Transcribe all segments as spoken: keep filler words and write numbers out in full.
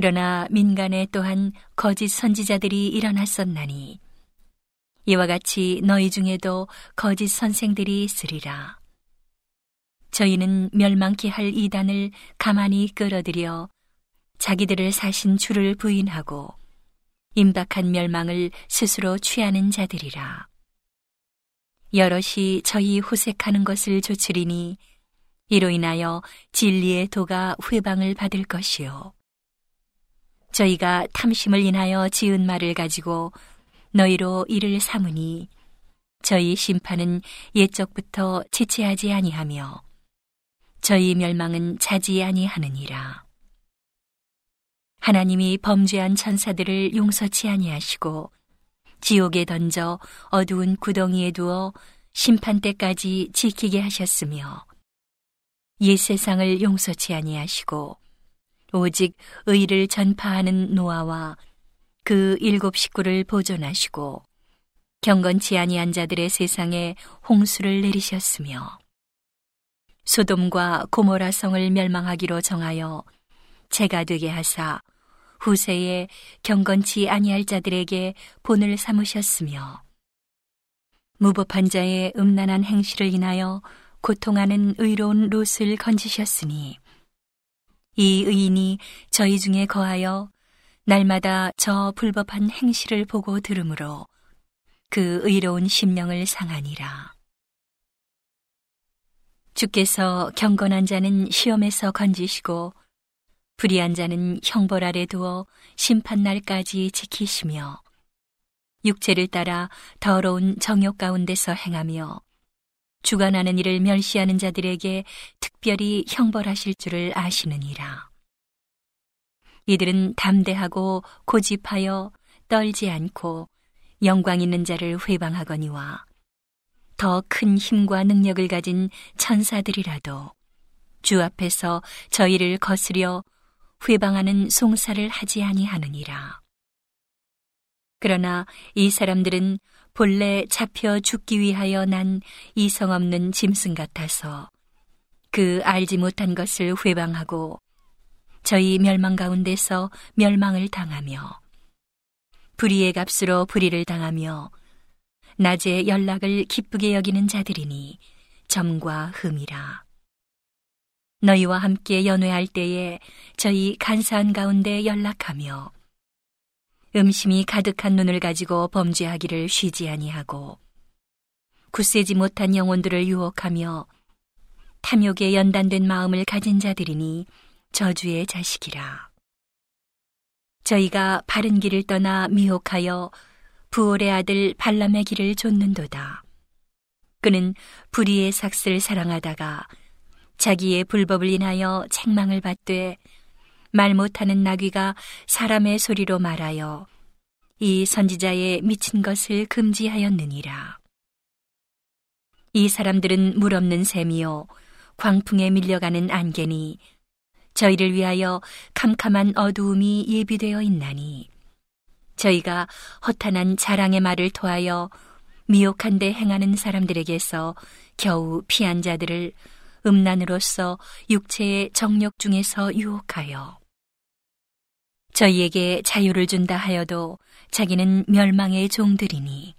그러나 민간에 또한 거짓 선지자들이 일어났었나니 이와 같이 너희 중에도 거짓 선생들이 있으리라. 저희는 멸망케 할 이단을 가만히 끌어들여 자기들을 사신 주를 부인하고 임박한 멸망을 스스로 취하는 자들이라. 여럿이 저희 호색하는 것을 조치리니 이로 인하여 진리의 도가 회방을 받을 것이요. 저희가 탐심을 인하여 지은 말을 가지고 너희로 이를 삼으니 저희 심판은 옛적부터 지체하지 아니하며 저희 멸망은 자지 아니하느니라. 하나님이 범죄한 천사들을 용서치 아니하시고 지옥에 던져 어두운 구덩이에 두어 심판 때까지 지키게 하셨으며 옛 세상을 용서치 아니하시고 오직 의를 전파하는 노아와 그 일곱 식구를 보존하시고 경건치 아니한 자들의 세상에 홍수를 내리셨으며 소돔과 고모라 성을 멸망하기로 정하여 재가 되게 하사 후세에 경건치 아니할 자들에게 본을 삼으셨으며 무법한 자의 음란한 행실을 인하여 고통하는 의로운 롯을 건지셨으니 이 의인이 저희 중에 거하여 날마다 저 불법한 행실을 보고 들으므로 그 의로운 심령을 상하니라. 주께서 경건한 자는 시험에서 건지시고 불의한 자는 형벌 아래 두어 심판날까지 지키시며 육체를 따라 더러운 정욕 가운데서 행하며 주관하는 일을 멸시하는 자들에게 특별히 형벌하실 줄을 아시느니라. 이들은 담대하고 고집하여 떨지 않고 영광 있는 자를 회방하거니와 더 큰 힘과 능력을 가진 천사들이라도 주 앞에서 저희를 거스려 회방하는 송사를 하지 아니하느니라. 그러나 이 사람들은 본래 잡혀 죽기 위하여 난 이성 없는 짐승 같아서 그 알지 못한 것을 회방하고 저희 멸망 가운데서 멸망을 당하며 불의의 값으로 불의를 당하며 낮에 연락을 기쁘게 여기는 자들이니 점과 흠이라. 너희와 함께 연회할 때에 저희 간사한 가운데 연락하며 음심이 가득한 눈을 가지고 범죄하기를 쉬지 아니하고 굳세지 못한 영혼들을 유혹하며 탐욕에 연단된 마음을 가진 자들이니 저주의 자식이라. 저희가 바른 길을 떠나 미혹하여 부올의 아들 발람의 길을 좇는도다. 그는 불의의 삭슬을 사랑하다가 자기의 불법을 인하여 책망을 받되 말 못하는 나귀가 사람의 소리로 말하여 이 선지자의 미친 것을 금지하였느니라. 이 사람들은 물 없는 샘이요 광풍에 밀려가는 안개니 저희를 위하여 캄캄한 어두움이 예비되어 있나니 저희가 허탄한 자랑의 말을 토하여 미혹한 데 행하는 사람들에게서 겨우 피한 자들을 음란으로서 육체의 정욕 중에서 유혹하여 저희에게 자유를 준다 하여도 자기는 멸망의 종들이니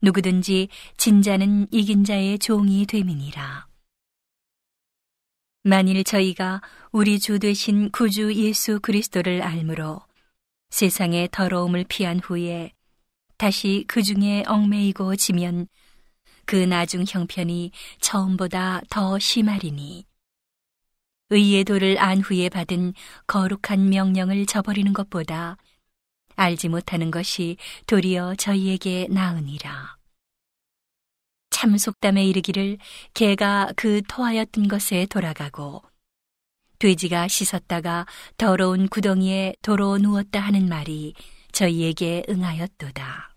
누구든지 진자는 이긴 자의 종이 됨이니라. 만일 저희가 우리 주 되신 구주 예수 그리스도를 알므로 세상의 더러움을 피한 후에 다시 그 중에 얽매이고 지면 그 나중 형편이 처음보다 더 심하리니 의의 도를 안 후에 받은 거룩한 명령을 저버리는 것보다 알지 못하는 것이 도리어 저희에게 나으니라. 참 속담에 이르기를 개가 그 토하였던 것에 돌아가고 돼지가 씻었다가 더러운 구덩이에 도로 누웠다 하는 말이 저희에게 응하였도다.